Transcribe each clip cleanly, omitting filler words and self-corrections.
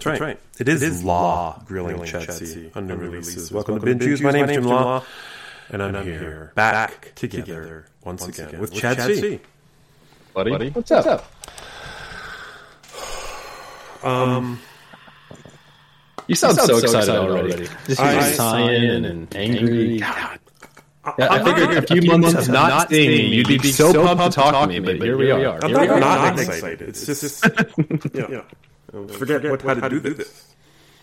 That's right. It is Law grilling Chad C on new releases. Welcome to Binge Juice. My name is Jim Law, and I'm here back together once again with Chad C. Buddy, what's up? You sound so excited already. Just sighing and angry. God. I figured a few months of not seeing me, you'd be so pumped to talk to me, but here we are. I'm not excited. It's just, forget how to do this.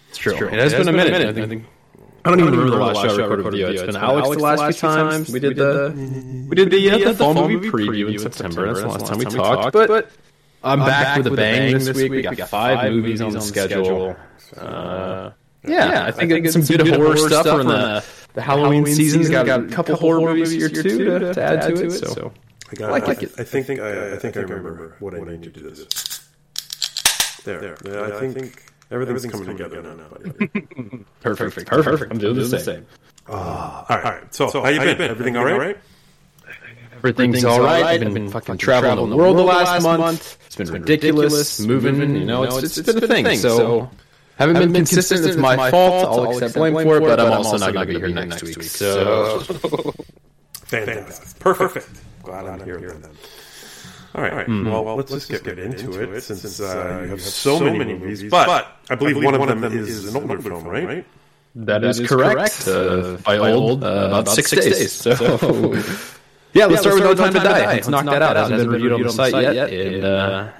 It's true. It has been a minute. I don't even remember the last show I recorded with you. It's been Alex the last few times. We did the fall movie preview in September. That's the last time we talked, but I'm back with a bang this week. We got 5 movies on the schedule. I think some good horror stuff on the Halloween season's got a couple horror movies here too to add to it. So I like it. I think I remember what I need to do this. There. Yeah, I think everything's coming together now. Perfect. I'm doing the same. All right. So how you been? Everything all right? Everything's all right. I've been fucking traveling the world the last month. It's been ridiculous. Moving, it's been a thing. So. Haven't been consistent. It's my fault. I'll accept blame for it, but I'm also not going to be here next week. So, fantastic. Perfect. Glad I'm here then. All right. Well, let's just get into it since you have so many movies. But I believe one of them is an older film, right? That is correct. By old, about 6 days. So, yeah, let's start with No Time to Die. Let's knock that out. It hasn't been reviewed on the site yet.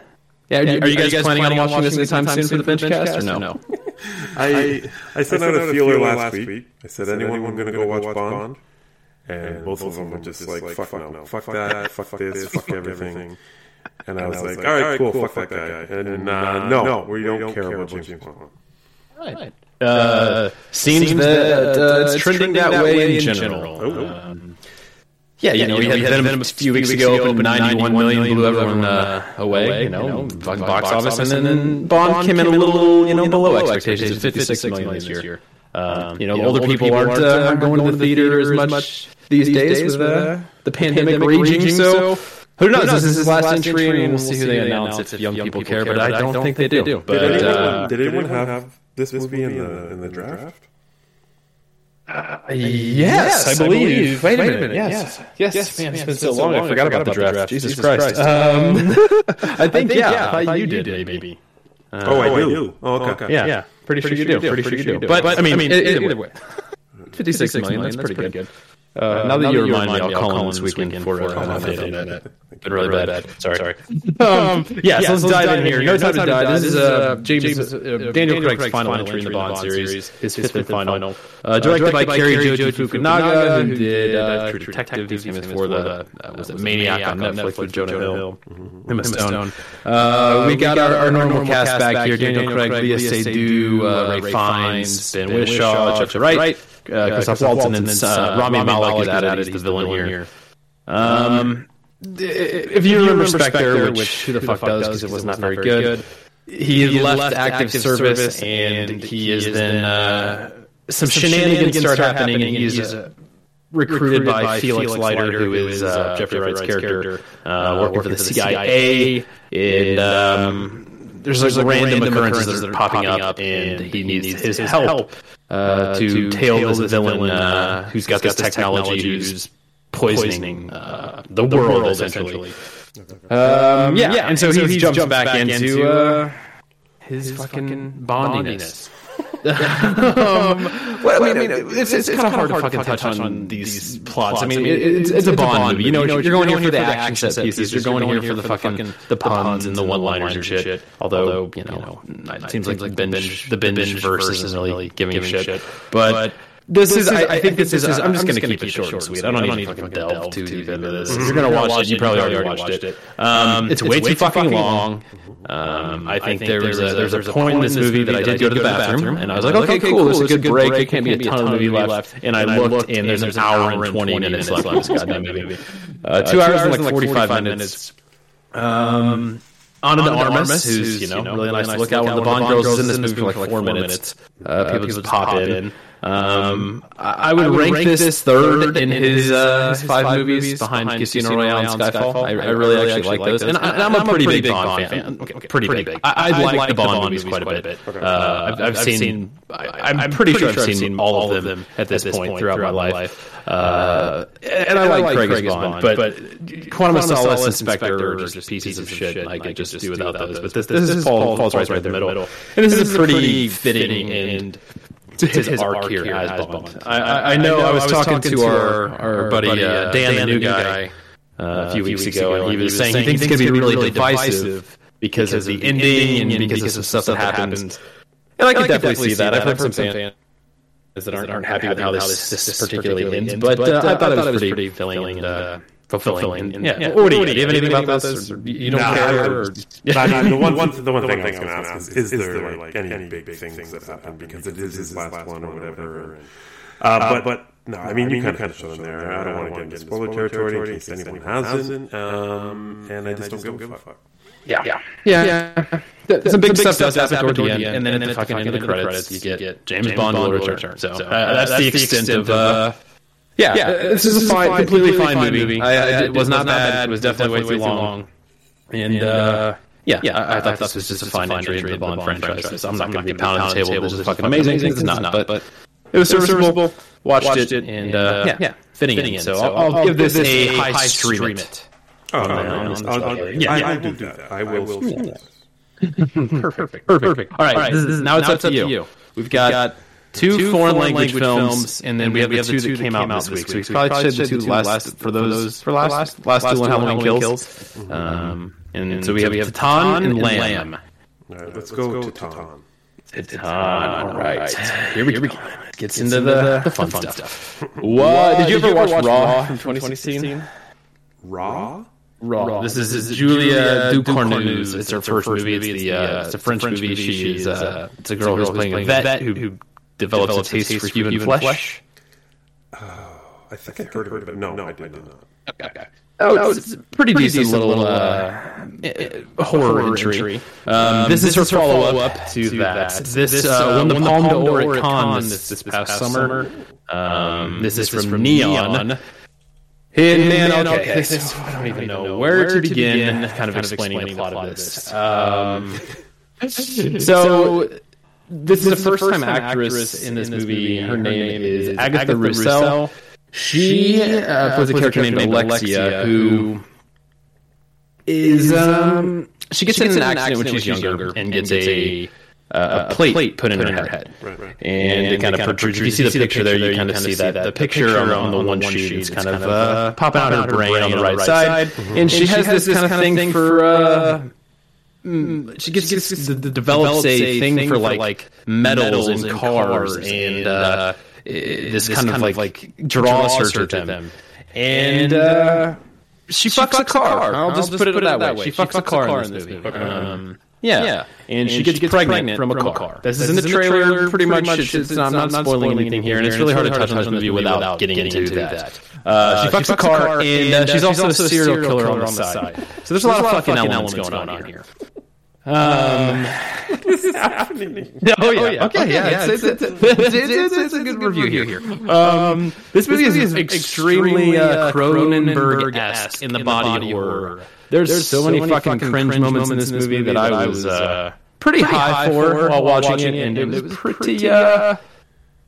Yeah, are you guys planning on watching this anytime soon for the Benchcast or no? I sent out a feeler last week. I said, anyone going to go watch Bond? And both of them were just like, fuck no. Fuck that, fuck this, fuck everything. And I was like, all right, cool, fuck that guy. And no, we don't care about James Bond. Right. Seems that it's trending that way in general. Yeah, we had Venom a few weeks ago, opened $91 million, blew everyone away, box office, and then Bond came in a little, below expectations, $56 million this year. Older people aren't going to the theater as much these days with the pandemic raging, so who knows? This is last entry, and we'll see who they announce if young people care, but I don't think they do. Did anyone have this movie in the draft? Yes, I believe. Wait a minute. Yes. Man, it's been so long. I forgot about the draft. Jesus Christ. I thought you did, maybe. I do. Okay. Yeah. Pretty sure you do. But, I mean, either way. $56 million, that's pretty good. Now that you remind me, I'll call in this weekend for it. It's been really bad. Sorry. So let's dive in here. No Time to Die. This is Daniel Craig's final entry in the Bond series. His fifth and final. Directed by Kerry Joji Fukunaga, who did True Detective. He was for the Maniac on Netflix with Jonah Hill, Emma Stone. We got our normal cast back here. Daniel Craig, Lea Seydoux, Ray Fiennes, Ben Whishaw, Jeffrey Wright, Christoph Waltz, and then Rami Malek is added as the villain here. If you remember Spectre, which who the fuck does because it was not very good, he left active service, and he is then some shenanigans start happening, and he's recruited by Felix Leiter, who is Jeffrey Wright's character, working for the CIA, and there's like random occurrences that are popping up, and he needs his help to tail this villain who's got this technology who's poisoning the world, essentially. And so he jumps back into his fucking bondiness. It's kind of hard to fucking touch on these plots. I mean, it's a Bond movie. You're going here for the action set pieces. You're going here for the fucking the puns and the one-liners and shit. Although, it seems like the binge verse isn't really giving a shit. But I think this is I'm just going to keep it short and sweet. I don't need to fucking delve too deep into this. If you're going to watch it, you probably already watched it. It's way too fucking long. I think there's a point in this movie that I did go to the bathroom, and I was like, okay, cool, this is a good break. There can't be a ton of movie left. And I looked, and there's an hour and 20 minutes left on this goddamn movie. 2 hours and like 45 minutes. Ana de Armas, who's really nice to look at. One of the Bond girls is in this movie for like 4 minutes. People just pop in. I would rank this third in his 5 movies behind Casino Royale and Skyfall. I really actually like those. And I'm a pretty big Bond fan. Okay, pretty big. I like the Bond movies quite a bit. I'm pretty sure I've seen all of them at this point throughout my life. And I like Craig as Bond, but Quantum of Solace and Spectre are just pieces of shit, and I could just do without those. But this falls right in the middle. And this is a pretty fitting end to his arc here as Bond. I know I was talking to our buddy Dan, the new guy, a few weeks ago, and he was saying he thinks it's going to be really divisive because of the ending and because of stuff that happens. And I can definitely see that. I've heard from some fans that aren't happy with how this particularly ends, but I thought it was pretty fulfilling and fulfilling. Yeah. What do you have anything about this? You don't care? The one thing I'm going to ask is there like any big things that happen because it is his last one or whatever? But no, I mean, you kind of show them there. I don't want to get into spoiler territory in case anyone hasn't. And I just don't give a fuck. Yeah. Some big stuff that's happened toward the end, and then at the fucking end of the credits, you get James Bond will return. So that's the extent of... Yeah, this is a completely fine movie. It was not bad. It was definitely way too long. And I thought this was just a fine entry into the Bond franchise. I'm not going to be pounding the table. This is fucking amazing. It's not, but it was serviceable. Watched it, and fitting in. So I'll give this a high stream it. Oh, yeah, I do that. I will do that. Perfect. All right, now it's up to you. We've got... Two foreign language films, and then we have the two that came out this week. So we probably should do the two last for Last Duel and Halloween Kills. And so we have Titane and Lamb. Let's go to Titane. All right. Here we go. Gets into the fun stuff. What? Did you ever watch Raw from 2016? Raw. This is Julia Ducournau. It's her first movie. It's a French movie. It's a girl who's playing a vet who developed a taste for human flesh. Oh, I think I heard of it, but no, I did not. Okay. Oh, it's a pretty decent little horror entry. This is her follow-up to that. This won the Palme d'Or at Cannes this past summer. This is from Neon. Okay. So I don't even know where to begin kind of explaining the plot of this. So... This is the first-time actress in this movie. Her name is Agatha Roussel. She plays a character named Alexia, who is... She gets in an accident when she's younger and gets a plate put in her head. Right. And it kind of protrudes. If you see the picture there, you kind of see that the picture on the one sheet is kind of popping out her brain on the right side. And she has this kind of thing for... She develops a thing for like metals and cars, and this kind of draws her to them. And she fucks a car. I'll just put it that way. She fucks a car in this movie. And she gets pregnant from a car. This is in the trailer, pretty much. I'm not spoiling anything here, and it's really hard to touch on this movie without getting into that. She fucks a car, and she's also a serial killer on the side. So there's a lot of fucking elements going on here. This is happening. Okay. It's a good review here. This movie is extremely Cronenberg-esque in the body horror. There's so many fucking cringe moments in this movie that I was pretty high for while watching it, and it was pretty. That's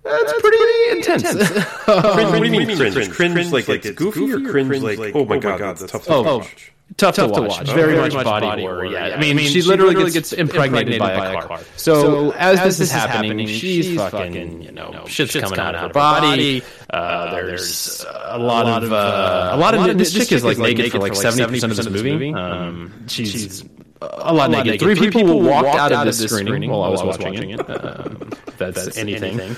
pretty intense. What do you mean cringe? Cringe like it's goofy, or cringe like oh my god, that's tough to watch. Tough to watch. Very much body horror. Yeah. I mean, she literally gets impregnated by a car. So as this is happening, she's fucking, shit's coming out of her body. There's a lot of this chick is like naked for like 70% of this movie. She's a lot naked. 3 people walked out of this screening while I was watching it. That's anything.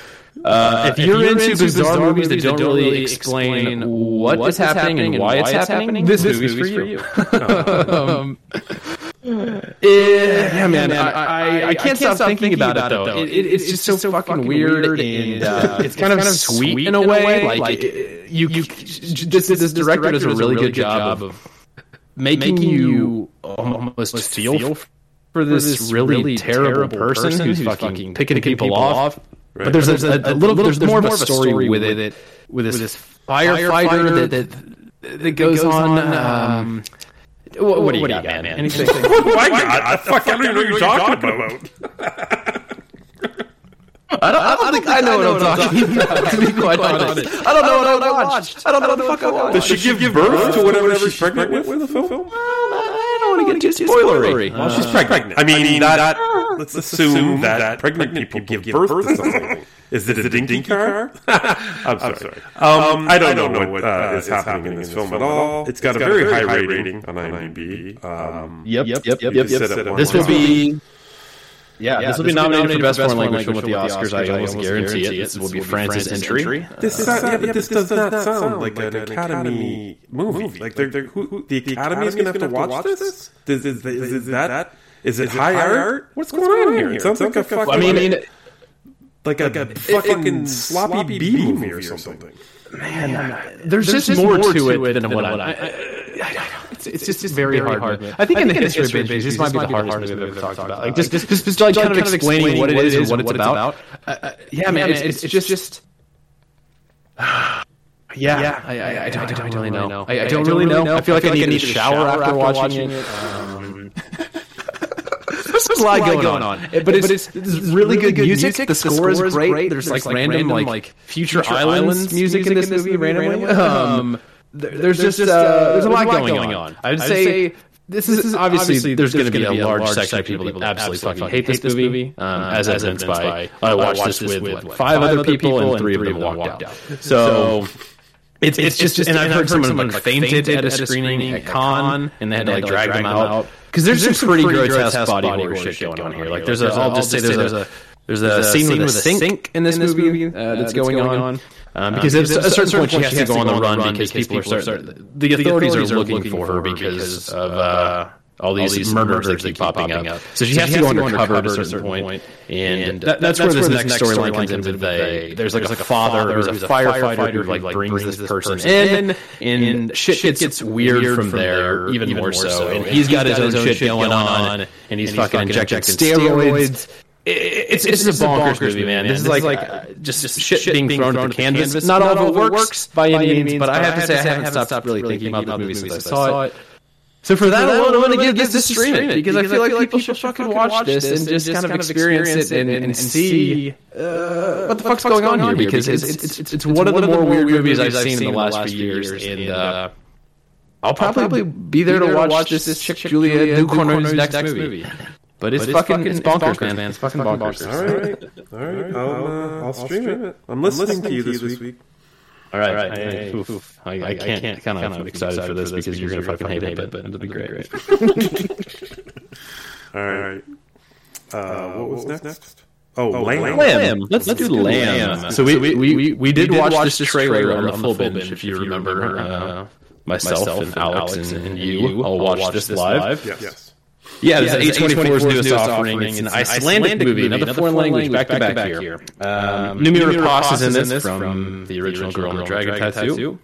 If you're into bizarre movies that don't really explain what is happening and why it's happening, this movie's for you. I can't stop thinking about it, though. It's just so fucking weird, and it's kind of sweet in a way. Like this director does a really good job of making you almost feel for this really terrible person who's fucking picking people off. Right. But there's more of a story with this firefighter that goes on. What do you got, man? Anything? I don't even know what you're talking about. I don't think I know what I'm talking about. To be quite honest, I don't know what I watched. I don't know what the fuck I watched. Does she give birth to whatever she's pregnant with in the film? Well, I don't want to get too spoilery. Well, she's pregnant. I mean, not. Let's assume that pregnant people give birth to something. Is it a ding-ding car? I'm sorry. I don't know what is happening in this film at all. It's got a very high rating on IMDb. Yep. This will be nominated for Best Foreign Language Film at the Oscars. I almost guarantee it. This will be France's entry. This does not sound like an Academy movie. The Academy is going to have to watch this? Is it high art? What's going on here? It sounds like a fucking... Like a fucking sloppy B movie or something. Man, there's just more to it than what I... It's just very hard. I think in the history of Binge, this might be the hardest movie I've ever talked about. Just kind of explaining what it is and what it's about. Yeah, man, it's just... I don't really know. I don't really know. I feel like I need to shower after watching it. There's a lot going on. But it's really good music. The score is great. There's like random like Future Islands music in this movie randomly. There's a lot going on. I would say this is obviously there's going to be a large section of people that absolutely fucking hate this movie. As evidenced by I watched this with five other people and three of them walked out. So it's just and I've heard someone fainted at a screening at Cannes and they had to like drag them out because there's some pretty grotesque body horror shit going on here. Like I'll just say there's a scene with a sink in this movie that's going on. Because at a certain point she has to go on the run because the authorities are looking for her because of all these murders that keep popping up. So she has to go undercover at a certain point. And that's where this next storyline comes into play. There's like a father who's a firefighter who like brings this person in. And shit gets weird from there even more so. And he's got his own shit going on. And he's fucking injecting steroids. It's a bonkers movie, man. This is like just shit being thrown to the canvas. Not all of it works by any means, but I have to say I haven't stopped really thinking about this movie since I saw it. So for that alone, I'm going to give this a stream because I feel like people should fucking watch this and just kind of experience it and see what the fuck's going on here because it's one of the more weird movies I've seen in the last few years. And I'll probably be there to watch this chick Julia Ducournau's next movie. But it's fucking bonkers, man. It's fucking bonkers. All right. I'll stream it. I'm listening to you this week. All right. I can't, kind of excited for this because you're going to fucking hate it, but it'll be great. All right. What was next? Oh, Lamb. Let's do Lamb. So we did watch this trailer on the Full Binge, if you remember. Myself and Alex and you all watched this live. Yes. Yeah, there's A24's newest offering. It's an Icelandic movie, another foreign language, back-to-back here. Númi Rósa is in this from the original Girl in the Dragon Tattoo.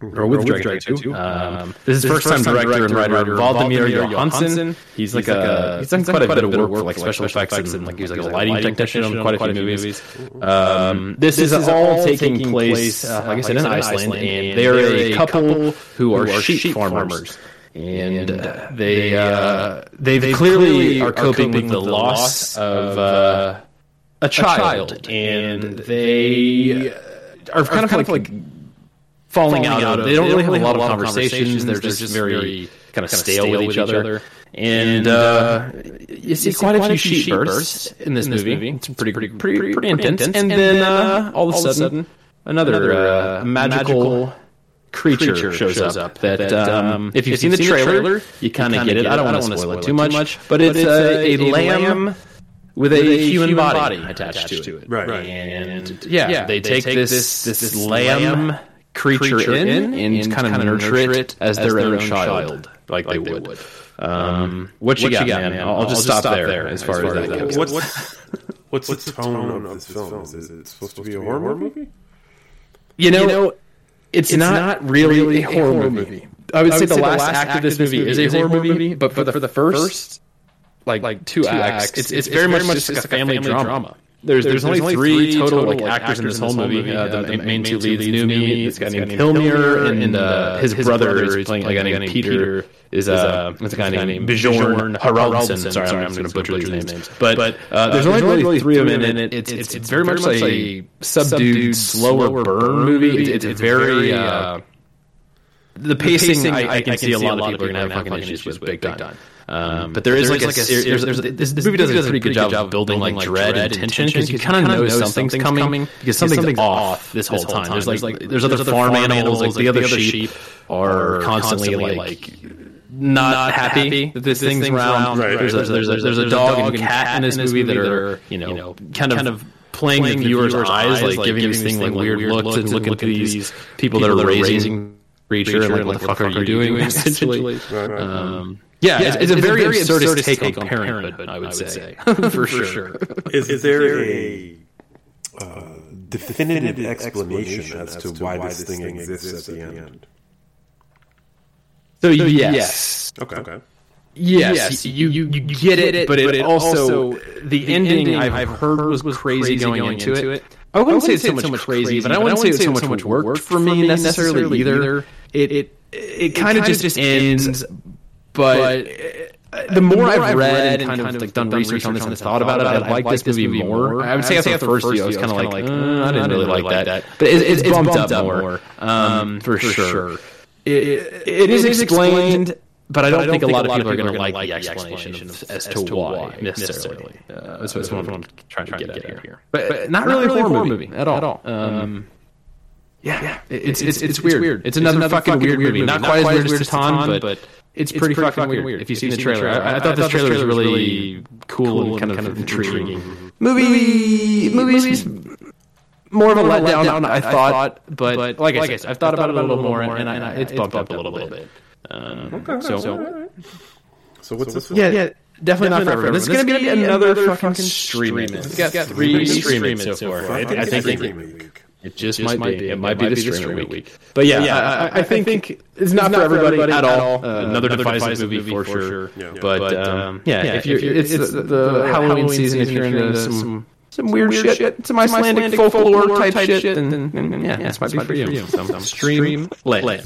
Or with Dragon Tattoo. This is first-time director and writer Valdemir Johansson. He's done quite a bit of work for special effects and he's like a lighting technician on quite a few movies. This is all taking place, like I said, in Iceland, and they're a couple who are sheep farmers. And they clearly are coping with the loss of a child. And they are kind of like falling out. They don't really have a lot of conversations. They're just very kind of stale with each other. And you see quite a few sheep births in this movie. It's pretty intense. And then all of a sudden, another magical creature shows up that if you've seen the trailer you kind of get it. I don't want to spoil it too much but it's a lamb with a human body attached to it. They take this lamb creature in and kind of nurture it as their own child like they would. What you got, man? I'll just stop there as far as that goes. What's the tone of this film? Is it supposed to be a horror movie? It's not really a horror movie. I would say the last act of this movie is a horror movie, but for the first two acts, it's very much just like a family drama. There's only three total actors in this whole movie. The main two leads, Númi, this guy named Hilmir, and his brother is playing a guy named Peter. Is a guy named Bjorn Haraldsson. Sorry, I'm going to butcher these names. But there's only really three of them in it. It's very much a subdued, slower burn movie. It's very the pacing. I can see a lot of people are going to have fucking issues with big time. But there is like a series. This movie does a pretty good job of building like dread and tension, because you kind of know something's coming, because something's off this whole time. There's other farm animals, like the other sheep are constantly like not happy that this thing's around. There's a dog and cat in this movie that are kind of playing the viewer's eyes, like giving this thing like weird looks and looking at these people that are raising creature and like what the fuck are you doing, essentially. Yeah, it's a very absurdist take on parenthood, I would say. for sure. Is there a definitive explanation as to why this thing exists at the end? So yes. Okay. Yes, you get it, but it also the ending I've heard was crazy going into it. I wouldn't say it's so much crazy, but I wouldn't say it's so much work for me necessarily either. It kind of just ends. But the more I've read and kind of like done research on this and thought about it, I like this movie more. I would say after the first view, I was kind of like, I didn't really like that. But it's bumped up more, for sure. It is explained, but I don't think a lot of people are going to like the explanation as to why, necessarily. That's what I'm trying to get at here. But not really a horror movie at all. Yeah, it's weird. It's another fucking weird movie. Not quite as weird as Titane, but... It's pretty fucking weird. If you've seen the trailer, I thought this trailer was really cool and kind of intriguing. Movies more of a letdown, I thought, but like I said, I've thought about it a little more, and it's bumped up a little bit. So what's this? Yeah, definitely not for everyone. It's going to be another fucking streaming. It's got three streaming so far. I think it just might be. It might be the streamer week. But I think it's not for everybody at all. Another Defies movie for sure. Yeah. But if it's the Halloween season, if you're into some weird shit, some Icelandic folklore type shit, then yeah, this might be for you. Stream Land.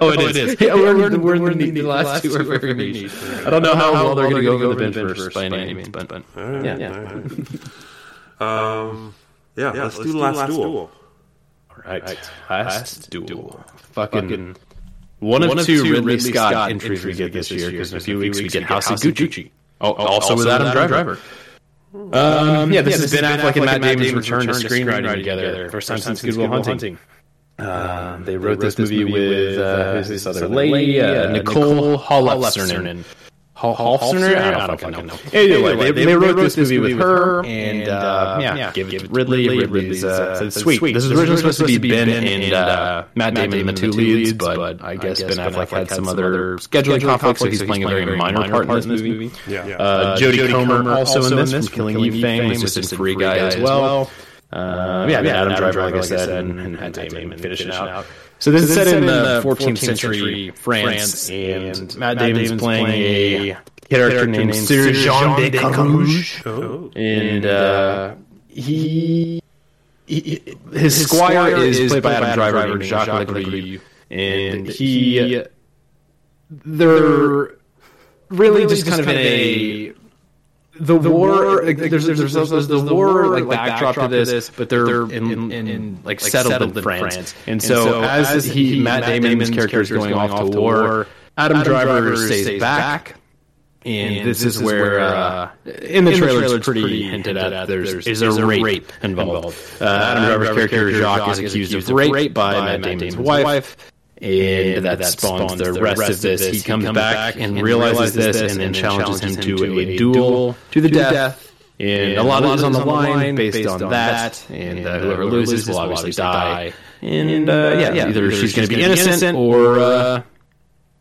Oh, it is. Yeah, we're in the last two are very niche. I don't know how well they're going to go over the binge first by any means, but Yeah, let's do Last Duel. All right, Last Duel. Fucking one of two Ridley Scott entries we get this year, because in a few weeks we get House of Gucci. Also with Adam Driver. This is Ben Affleck and Matt Damon's return to screenwriting together. First time since Good Will Hunting. They wrote this movie with this other lady, Nicole Holofcener. I don't fucking know. Anyway, they wrote this movie with her, and gave it to Ridley. Ridley's sweet. This was originally supposed to be Ben and Matt Damon in the two leads, but I guess Ben Affleck had some other scheduling conflicts, so he's playing a very minor part in this movie. Jodie Comer also in this, from Killing Eve fame, was just in Free Guy as well. Adam Driver, like I said, and Matt Damon finishing out. So this is set in the 14th century France, and Matt Damon's playing a character named Sir Jean de Carouges, and his squire is played by Adam Driver, Jacques Le Gris, and they're really just kind of in a... The war, there's the war like backdrop to this, but they're in like settled in France. And so as Matt Damon's character is going off to war, Adam Driver stays back. And this is where in the trailer it's pretty hinted at. There's a rape involved. Adam Driver's character Jacques is accused of rape by Matt Damon's wife. And that spawns the rest of this. He comes back and realizes this and then challenges him to a duel to the death. And a lot is on the line based on that. And whoever loses will obviously die. And either she's going to be innocent or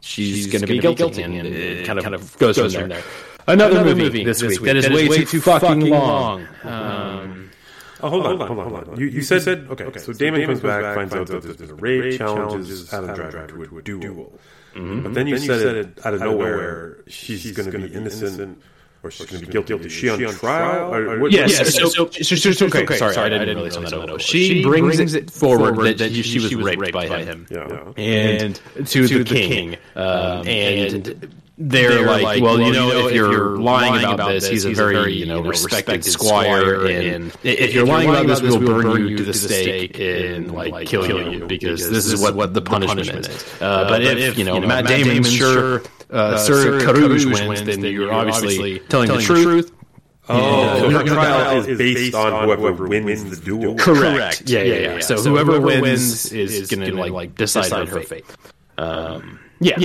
she's going to be guilty. And it kind of goes from there. Another movie this week that is way too fucking long. Hold on. You said... Okay. So Damon comes back, finds out that there's a raid, challenges Adam Driver to a duel. Mm-hmm. But then you said it out of nowhere. She's going to be innocent. or she's going to be guilty. Is she on trial? Yes. Okay. Sorry, I didn't really tell that at all. She brings it forward that she was raped by him. Yeah. And to the king. And they're like, well, if you're lying about this, he's a very, respected squire, and if you're lying about this, we'll burn you to the stake and like kill you, because this is what the punishment is. But if Matt Damon, Sir Carouges wins, then you're obviously telling the truth. Oh, her trial is based on whoever wins the duel. Correct. Yeah. So whoever wins is going to like decide on her fate. This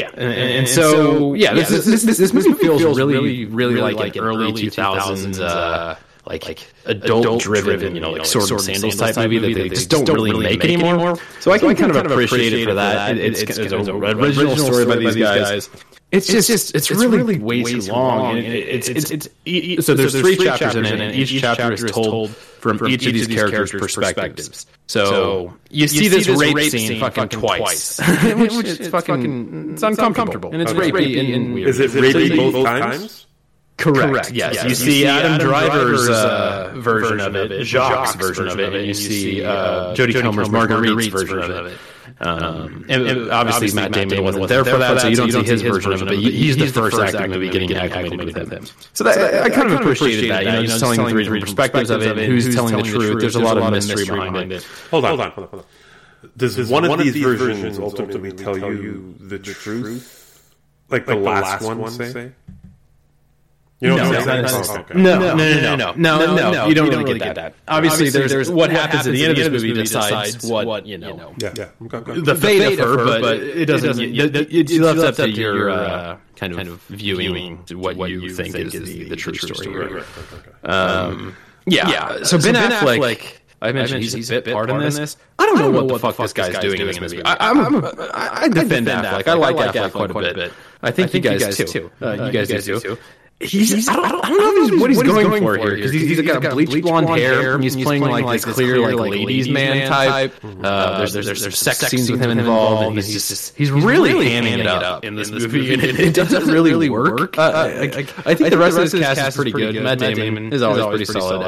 movie feels really like an early 2000s like adult-driven, sword and sandals type movie that they just don't really make anymore. So I can kind of appreciate it for that. It's an original story by these guys. It's really way too long. So there's three chapters in it, and each chapter is told from each of these characters' perspectives. So you see this rape scene fucking twice, which is fucking uncomfortable, and it's rapey and weird. Is it rapey both times? Correct. Yes. You see Adam Driver's version of it, Jacques' version of it, and you see Jodie Comer's Marguerite's version of it. And obviously Matt Damon wasn't there for that, so you don't see his version of it, but he's the first actor in the movie getting acclimated with him. So I kind of appreciated that, just telling the three perspectives of it, who's telling the truth. There's a lot of mystery behind it. Hold on. Does one of these versions ultimately tell you the truth? Like the last one, say? No. You don't really get that. Obviously, there's what happens at the end of this movie decides what. Yeah. The fate of her, but it doesn't. It's left up to your kind of viewing what you think is the true story. Yeah. So Ben Affleck, I mentioned he's a bit part in this. I don't know what the fuck this guy's doing in this movie. I defend Affleck. I like Affleck quite a bit. I think you guys too. You guys do too. I don't know what he's going for here, because he's got a bleached blonde hair, and he's playing like this clear like ladies man type. There's sex scenes with him involved, and he's really hamming it up in this movie, and it doesn't really work. I think the rest of this cast is pretty good. Matt Damon is always pretty solid.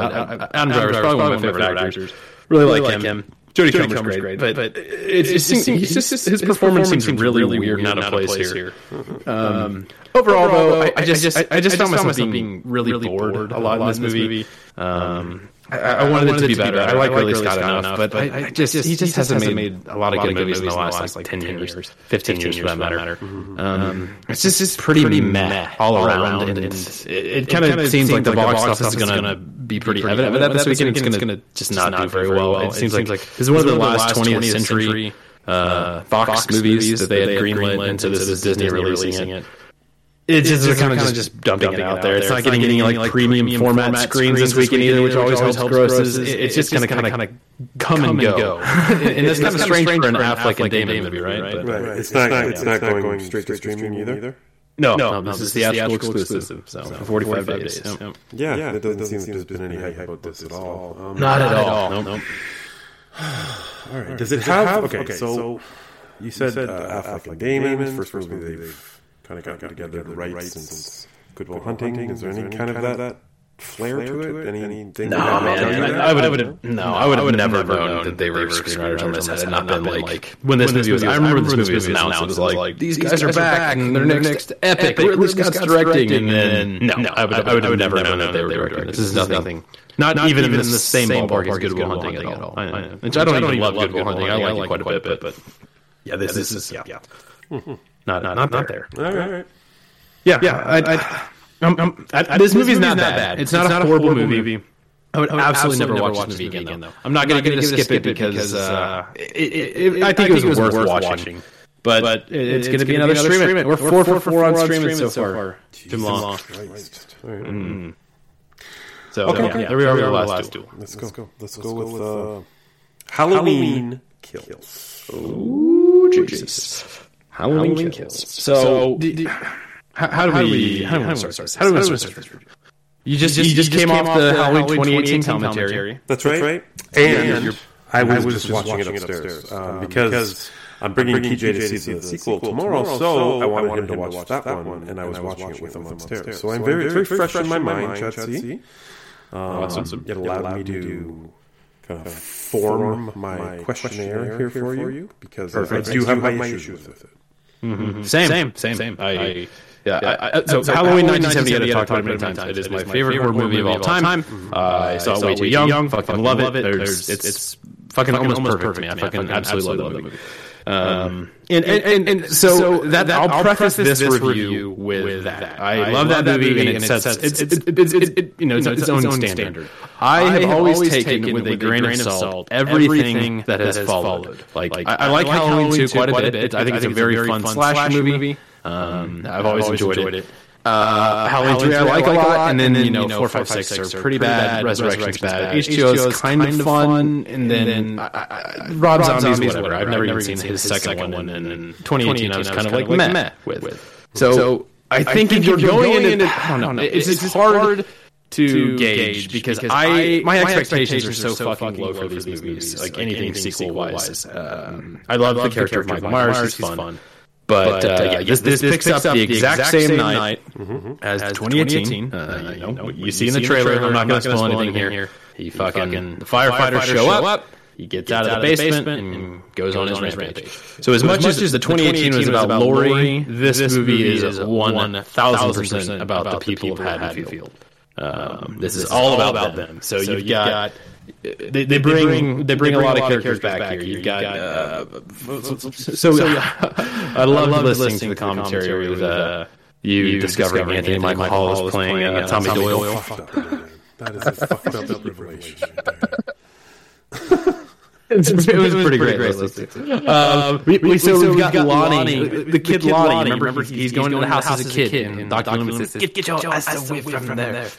Adam Driver is probably one of my favorite actors. Really like him. Jodie Comer's great, but his performance seems really weird and out of place here. Overall, though, I just found myself being really bored a lot in this movie. I wanted it to be better. I like Ridley Scott enough, but he just hasn't made a lot of good movies in the last like 10 years, 15 years for that matter. It's just pretty meh all around, and it kind of seems like the box office is going to be pretty evident, but this weekend it's going to just not do very well. It seems like this is one of the last 20th century Fox movies that they had greenlit, and so this is Disney releasing it. It's kind of just dumping it out there. It's not getting like premium format screens this weekend either, which always helps grosses. It's just kind of come and go. And that's kind of strange for an Affleck and Damon movie, right? Right. It's not going straight to streaming either. No, this is the actual exclusive. So 45 days. Yeah, it doesn't seem to have been any hype about this at all. Not at all. Nope. All right. Does it have? Okay, so you said Affleck and Damon. First movie they've kind of got together the rights since Goodwill Hunting. Is there any kind of that flair to it? Anything? No, man. I would have never known that they were screenwriters on this. Had it not been like when this movie was. I remember this movie was announced. It was like these guys are back and their next epic. Ridley Scott's directing, and then no, I would have never known that they were directing. This is nothing. Not even in the same ballpark as Goodwill Hunting at all. I don't even love Goodwill Hunting. I like it quite a bit, but yeah, this is yeah. Not there. All right. Yeah. This movie's not that bad. It's not a horrible movie. I would absolutely never watch this movie again, though. I'm not going to skip it because I think it was worth watching. But it's going to be another stream. We're 4 for 4 on streaming so far. Jim Long. So there we are with Last Duel. Let's go with Halloween Kills. Oh, Jesus. Halloween Kills. So how do we start? You just came off the Halloween 2018 commentary. That's right. And I was just watching it upstairs because I'm bringing TJ to see the sequel tomorrow, so I wanted him to watch that one, and I was watching it with him upstairs. So I'm very fresh in my mind, Chad C. It allowed me to kind of form my questionnaire here for you, because I do have my issues with it. Mm-hmm. Same. So Halloween 1978, I've talked about it many times. It is my favorite horror movie of all time. Mm-hmm. I saw it way too young. Fucking love it. It's fucking almost perfect to me. I fucking absolutely love that movie. I'll preface this review with that. I love that movie, and it sets its own standard. I have always taken with a grain of salt everything that has followed. Like, I like Halloween 2 quite a bit. I think it's a very fun slasher movie. I've always enjoyed it. Halloween 3 I like a lot, and then 4, 5, 6 are pretty bad. Resurrection's bad. HGO's kind of fun, and then Rob Zombie's whatever. I've never even seen his second one, and in 2018 I was kind of like meh with. So I think if you're going into, I don't know, it's just hard to gauge because my expectations are so fucking low for these movies. Like anything sequel wise, I love the character of Michael Myers. He's fun. This picks up the exact same night as 2018. You see in the trailer. I'm not going to spoil anything here. The firefighters show up. He gets out of the basement and goes on his rampage. So as much as the 2018 was about Laurie, this movie is 1,000% about the people of Haddonfield. This is all about them. So you've got... They bring a lot of characters back here. You've got I love listening to the commentary with you discovering Anthony Michael Hall is playing Tommy Doyle. That is a fucked up revelation. It was pretty great. We've got Lonnie, the kid Lonnie. Remember, he's going to the house as a kid, and Dr. Loomis says, "Get your ass away from there."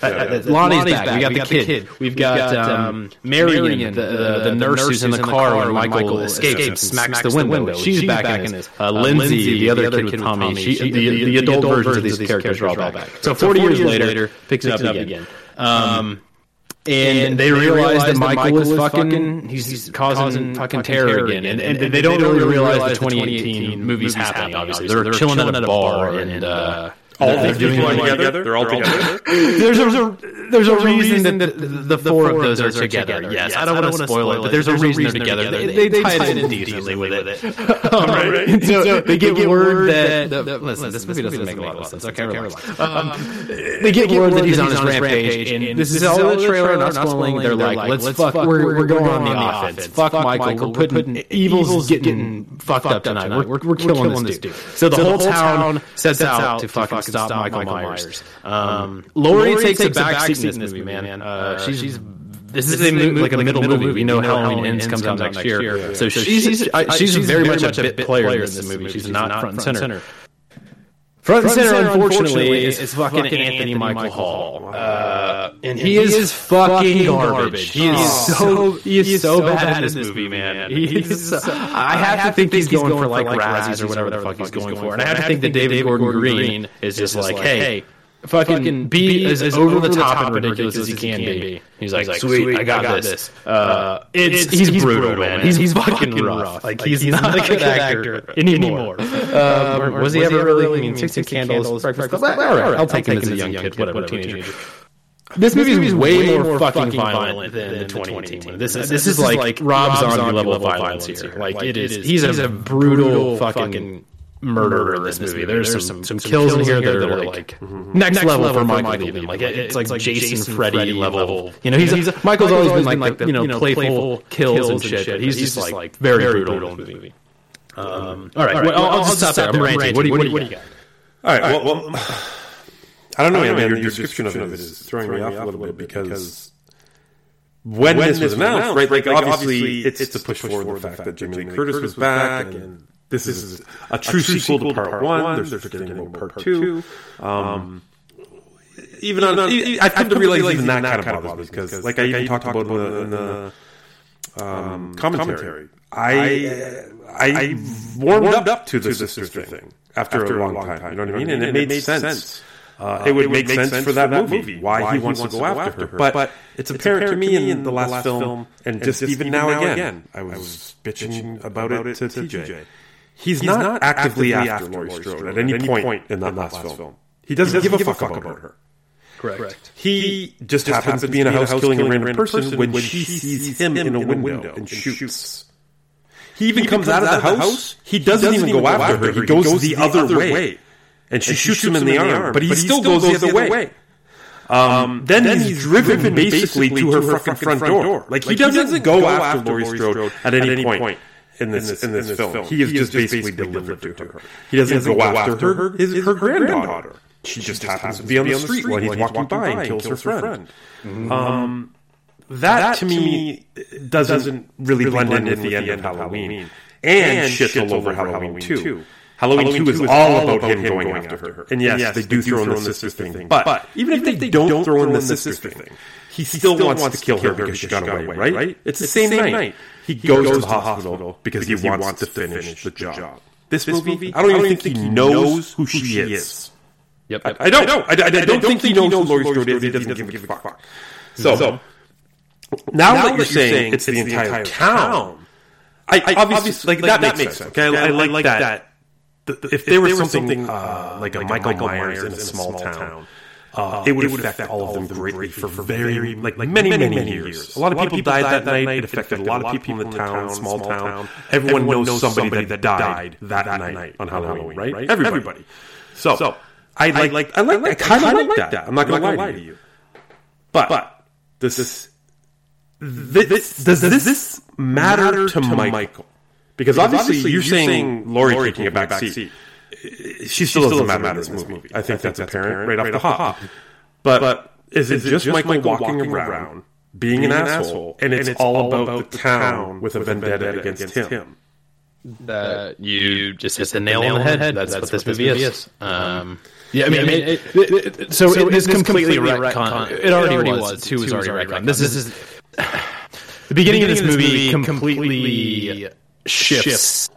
Lonnie's back. We got the kid. We've got Marion, the nurse who's in the car when Michael escapes and smacks the window. She's back in this. Lindsay, the other kid with Tommy. The adult versions of these characters are all back. So 40 years later, picks it up again. And they realize that Michael is fucking... He's causing fucking terror again. And they don't really realize the 2018 movie's happening, obviously. They're chilling at a bar, and... all they're doing together? They're all together? There's a reason that the four of those are together. Yes, I don't want to spoil it, but there's a reason they're together. They tied it in decently with it. All right. So they get word that... Listen, this movie doesn't make a lot of sense. Okay, relax. They get word that he's on his rampage, and this is all the trailer, not spoiling. They're like, let's fuck... We're going on the offense. Fuck Michael. We're putting... Evil's getting fucked up tonight. We're killing this dude. So the whole town sets out to fucking stop Michael Myers. Laurie takes a backseat in this movie, man. This is a middle movie. We know Halloween Ends comes out next year. Yeah. So she's very much a bit player in this movie. She's not front and center. Front and center, unfortunately, is fucking Anthony Michael Hall. And he is fucking garbage. He is so bad in this movie, man. I have to think he's going for, like, Razzies or whatever the fuck he's going for. And I have to think that David Gordon Green is just like, hey, fucking B is as over the top and ridiculous as he can be. He's like, sweet, I got this. He's brutal, man. He's fucking rough. Like, he's not a good actor anymore. Was he ever really? I mean, 60 Candles, Breakfast Club. All right, I'll take him as a young kid, whatever, teenager. This movie is way more fucking violent than the 2018. This is like Rob Zombie level of violence here. Like, it is. He's a brutal fucking murderer in this movie. There's some kills in here that are like next level for Michael even. Like, it's like Jason Freddy level. Michael's always been like the playful kills and shit. But he's just like very brutal in this movie. All right. I'll just stop there. I'm ranting. What do you got? All right. Well, I don't know, man. Your description of it is throwing me off a little bit because when this was announced, right? Like, obviously, it's to push forward the fact that Jamie Curtis was back, and this is a true sequel to part one. They're forgetting about part two. Even on, I've come to realize even that kind of bothers because, like, I even talked about in the commentary. I warmed up to the sister thing after a long time. You know what I mean? And it made sense. It would make sense for that movie, why he wants to go after her. But it's apparent to me in the last film, and just even now again, I was bitching about it to TJ. He's not actively after Laurie Strode at any point in that last film. He doesn't give a fuck about her. Correct. He just happens to be in a house killing a random person when she sees him in a window and shoots. He even comes out of the house. He doesn't even go after her. He goes the other way. And she shoots him in the arm. But he still goes the other way. Then he's driven basically to her fucking front door. Like, he doesn't go after Laurie Strode at any point in this film. He is just basically delivered to her. He doesn't go after her. Her granddaughter. She just happens to be on the street while he's walking by and kills her friend. That, to me, doesn't really blend in at the end of Halloween. And shit's all over Halloween 2. Halloween 2 is all about him going after her. And yes, they do throw in the sister thing. But even if they don't throw in the sister thing, he still wants to kill her because she got away, right? It's the same night. He goes to the hospital because he wants to finish the job. This movie, I don't even think he knows who she is. Yep. I don't think he knows who Laurie Strode is. He doesn't give a fuck. So... Now that you're saying it's the entire town, I obviously that makes sense. Okay, I like that. If there was something like a Michael Myers in a small town, it would affect all of them greatly for very like many years. A lot of people died that night. It affected a lot of people in the town, small town. Everyone knows somebody that died that night on Halloween, right? Everybody. So I kind of like that. I'm not going to lie to you, but this. Does this matter to Michael? Because obviously you're saying Laurie taking a back seat. She still doesn't matter in this movie. I think that's apparent right off the hop. But is it just Michael walking around, being an asshole, and it's all about the town with a vendetta against him? You just hit the nail on the head. That's what this movie is. Yeah, I mean, so it is completely retcon. It already was. 2 is already retcon. This is... The beginning of this movie completely shifts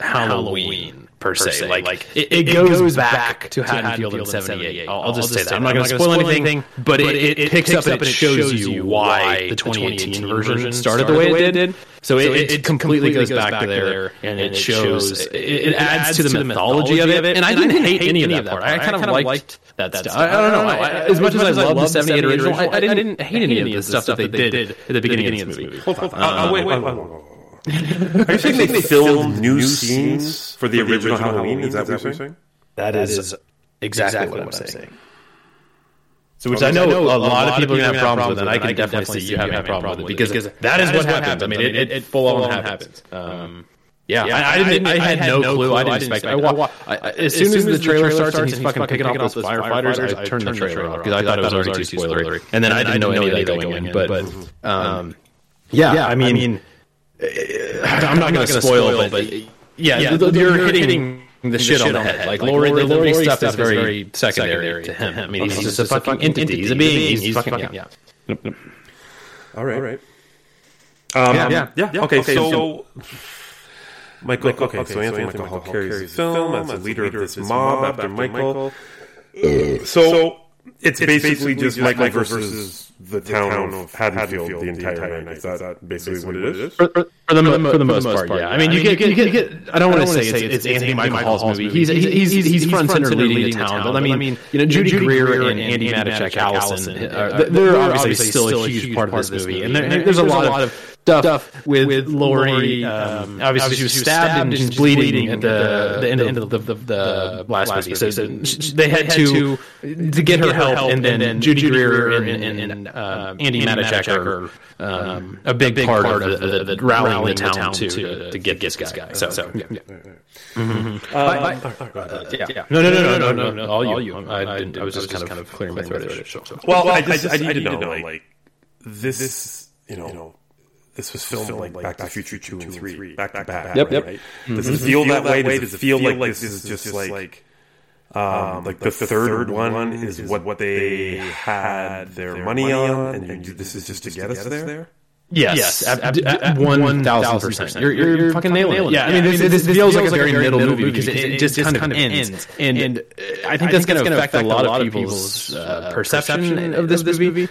Halloween, per se. Like it goes back to Haddonfield in 78. I'll just say that. I'm not going to spoil anything, but it picks up and it shows you why the 2018 version started the way it did. So it completely goes back to there, and it shows... It adds to the mythology of it, and I didn't hate any of that part. I kind of liked... That stuff. I don't know. As much as I love the 78 original, I didn't hate any of the stuff that they did at the beginning of this movie. Wait. Are you saying they filmed new scenes for the original Halloween? Is that what you're saying? That is exactly what I'm saying. So, which I know a lot of people are going to have problems with, and I can definitely see you having a problem with it, because that is what happens. I mean, it full-on happens. Yeah, I had no clue. I didn't expect it. As soon as the trailer starts and he's fucking picking up those firefighters, I turned the trailer off because I thought it was already too spoilery. And then I didn't know any of that going in. But yeah, I mean, I'm not going to spoil it, but yeah, you're hitting the shit on the head. Like, Laurie stuff is very secondary to him. I mean, he's just a fucking entity. He's a being. He's fucking, yeah. All right. Yeah. Okay, so... Michael, so Anthony Michael Hall carries the film as the leader of this mob after Michael. So it's basically just Michael versus the town of Haddonfield the entire night. Is that basically what it is? For the most part, yeah. I mean, you get. I don't want to say it's Anthony Michael Hall's movie. He's front center leading the town. But I mean, Judy Greer and Andi Matichak, Allison, they're obviously still a huge part of this movie. And there's a lot of stuff with Laurie. Obviously, she was stabbed and she's bleeding at the end of the last movie. So they had to get her help, and then Judy Greer and Andi Matichak are a big part of the rallying the town to get this guy. So yeah. No. All you. I was just kind of clearing my throat. Well, I need to know, like, this, this was filmed like Back to Future 2 and 3, back to back. Yep. Does it feel that way? Does it feel like this is just like the third one is what they had their money on, and this is just to get us there? Yes, 1,000%. You're fucking nailing it. Yeah, I mean, this feels like a very middle movie because it just kind of ends. And I think that's going to affect a lot of people's perception of this movie.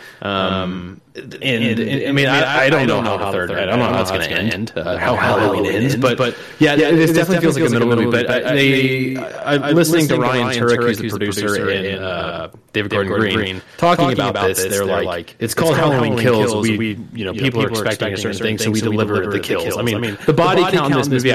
I mean, I don't know how the third. I don't know how it's going to end. How Halloween ends, but yeah, this definitely feels like a middle movie. But I'm listening to Ryan Turek, who's the producer, and David Gordon Green talking about this. They're like, it's called Halloween Kills. We, people are expecting a certain thing, so we deliver the kills. I mean, the body count in this movie,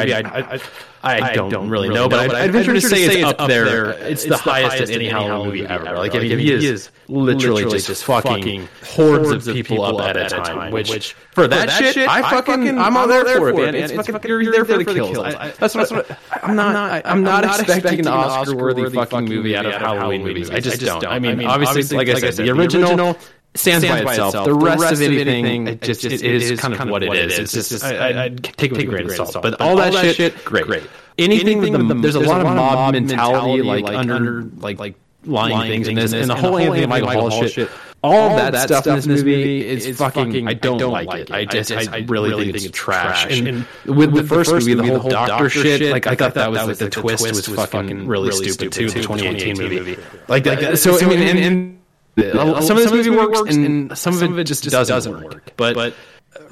I don't really know, but I'd venture to say it's up there. It's the highest in any Halloween movie ever. Like, he is literally just fucking hordes of people up at a time, which for that shit, I'm all there for it, man. It's fucking, you're there for the kills. That's what I'm not expecting an Oscar-worthy fucking movie out of Halloween movies. I just don't. I mean, obviously, like I said, the original stands by itself. The rest of anything, it is kind of what it is. It's just, I take it with a grain of salt. But all that shit, great. Anything with there's a lot of mob mentality, like lying things in this, and the whole Anthony Michael Hall shit. All that stuff in this movie is fucking, I don't like it. I really think it's trash. And with the first movie, the whole doctor shit, like I thought that was like the twist was fucking really stupid too. The 2018 movie, like that. So I mean, and some of this movie works, and some of it just doesn't work. But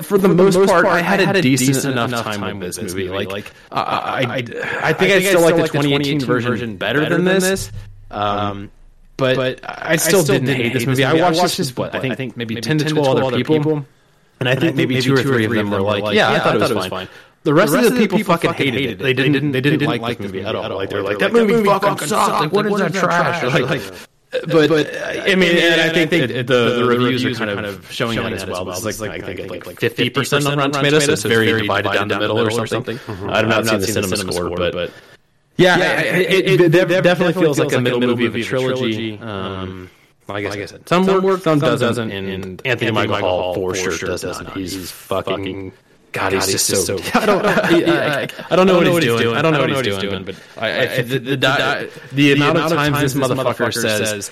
for the most part, I had a decent enough time with this movie. Like I think I still like the 2018 version better than this. But I still didn't hate this movie. I watched this, I think maybe 10 to 12 other people. And I think maybe two or three of them were like, yeah, I thought it was fine. The rest of the people fucking hated it. They didn't like this movie at all. Like, they're like, that movie fucking sucked. What is that trash? Like, but I mean, and I think the reviews are kind of showing that as well. It's like, I think like 50% on Rotten Tomatoes, so it's very divided down the middle or something. I've not seen the cinema score, but... Yeah, it definitely feels like a middle movie of a trilogy. Like I said, some work, some doesn't, and Anthony Michael Hall for sure doesn't. He's fucking... God, he's just so... I don't know what he's doing. I don't know what he's doing, but... The amount of times this motherfucker says...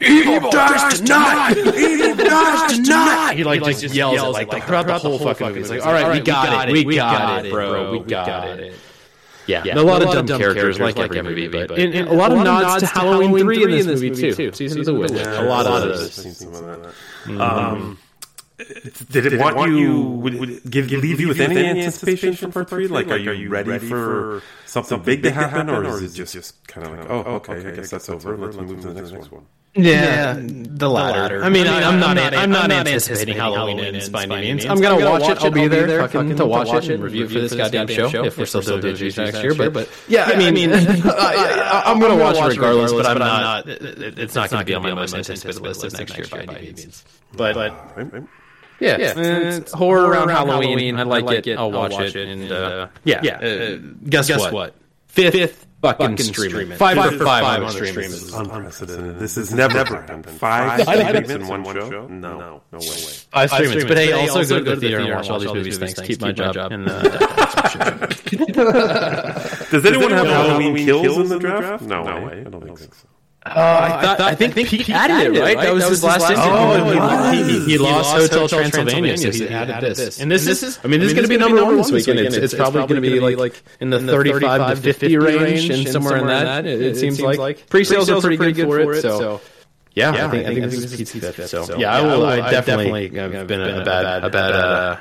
Evil dies tonight! Evil dies tonight! He like just yells like throughout the whole fucking movie. He's like, alright, we got it. We got it, bro. We got it. Yeah. And a lot of dumb characters like every movie, but and a lot of nods to Halloween 3 in this movie too. Season of the Witch. Yeah, a lot of those. Did it leave you with any anticipation for 3? Like, are you ready for something big to happen, or is it just kind of like, oh, okay, that's over. Let's move to the next one. Yeah, the latter. I mean, I'm not anticipating Halloween ends by any means. I'm going to watch it. I'll be there fucking to watch it and review for this goddamn show if we're still doing reviews next year. But yeah, I mean, I'm going to watch it regardless, but I'm not. It's not going to be on my most anticipated list of next year by any means. But yeah, it's horror around Halloween. I like it. I'll watch it. And yeah, guess what? Fifth. Fucking stream it. 5 for 5 on stream. This is unprecedented. This has never happened. 5 streams in one show? No way. 5 streams. But hey, also go to the theater and watch all these movies. Thanks. Keep my job. Does anyone have Halloween Kills in the draft? No way. I don't think so. I think Pete added it, right? That was his last interview. Oh, he lost Hotel Transylvania, so he added this. And this is going to be number one this weekend. It's probably going to be like in the 35 to 50 range and somewhere in that. It seems like pre-sales are pretty good for it. So yeah, I think this is Pete's fifth. So yeah, I definitely have been a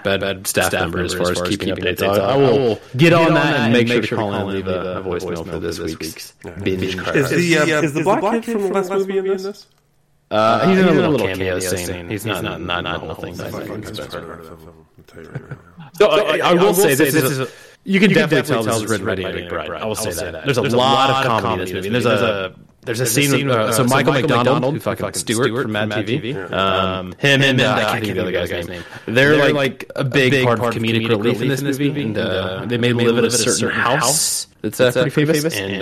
bad staff member as far as keeping updates. I will get on that and make sure to call in and leave a voicemail for this week's binge card. Is the black kid from the last movie in this? He's in a little cameo scene. He's not nothing. I will say this is. You can definitely tell this is Ridley McBride. I will say that. There's a lot of comedy in this movie. There's a scene with Michael McDonald, who fucking Stewart from Mad TV. Him and I can't think of the other guy's name. They're like a big part of comedic relief in this movie. And they made me live at a certain house that's pretty famous. And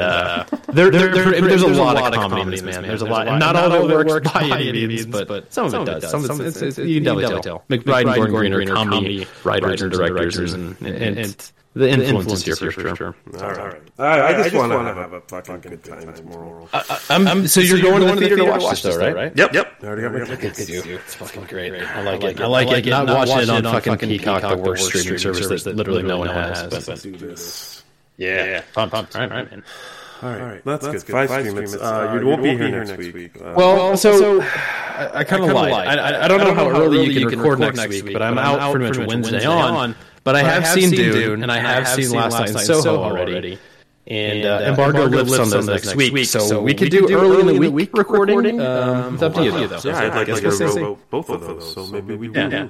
there's a lot of comedy in this, man. There's a lot. Not all of it works by any means, but some of it does. You can definitely tell. McBride and Gordon Green are comedy writers and directors, and the influence here for sure. All right. I just want to have a fucking good time tomorrow. So you're going to the theater to watch this, though, right? Yep. I already got my tickets. It's fucking great. I like it. Not watching it on fucking Peacock, the worst streaming service that literally no one has. Let's do this. Yeah. Pumped. All right, man. All right. That's good. 5 streams. You won't be here next week. Well, also... I kind of lied. I don't know how early you can record next week, but I'm out pretty much Wednesday on. But I have seen Dune, and I have seen Last Night in Soho already. And embargo lives on those next week, so we could do early in the week recording. It's up to you, though. Yeah, I'd like to both of those, so maybe we do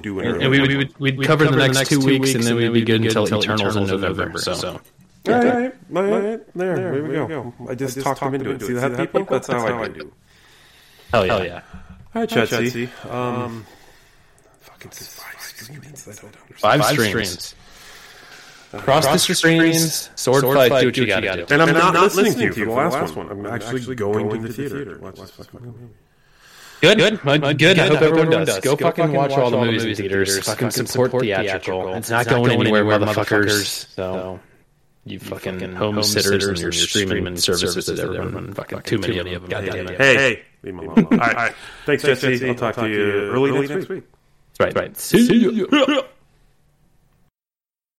do it. And we'd cover the next 2 weeks, and then we'd be good until Eternals in November, so... Yeah. All right. There we go. I just talked him into it. See that, people? That's how I do. Hell yeah. All right, Chad C. Fucking 5 streams. I don't understand. 5 streams. Cross the screens, sword fight, do what you gotta do. And I'm not listening to you for the last one. I'm actually going to the theater. Watch this fucking movie. Good. I hope everyone does. Go fucking watch all the movies in theaters. Fucking support theatrical. It's not going anywhere, motherfuckers. So... You fucking home sitters and your streaming services that everyone fucking too many of them. God damn it. Hey. Leave them alone. All right. Thanks, Jesse. I'll talk to you early next week. That's right. See you.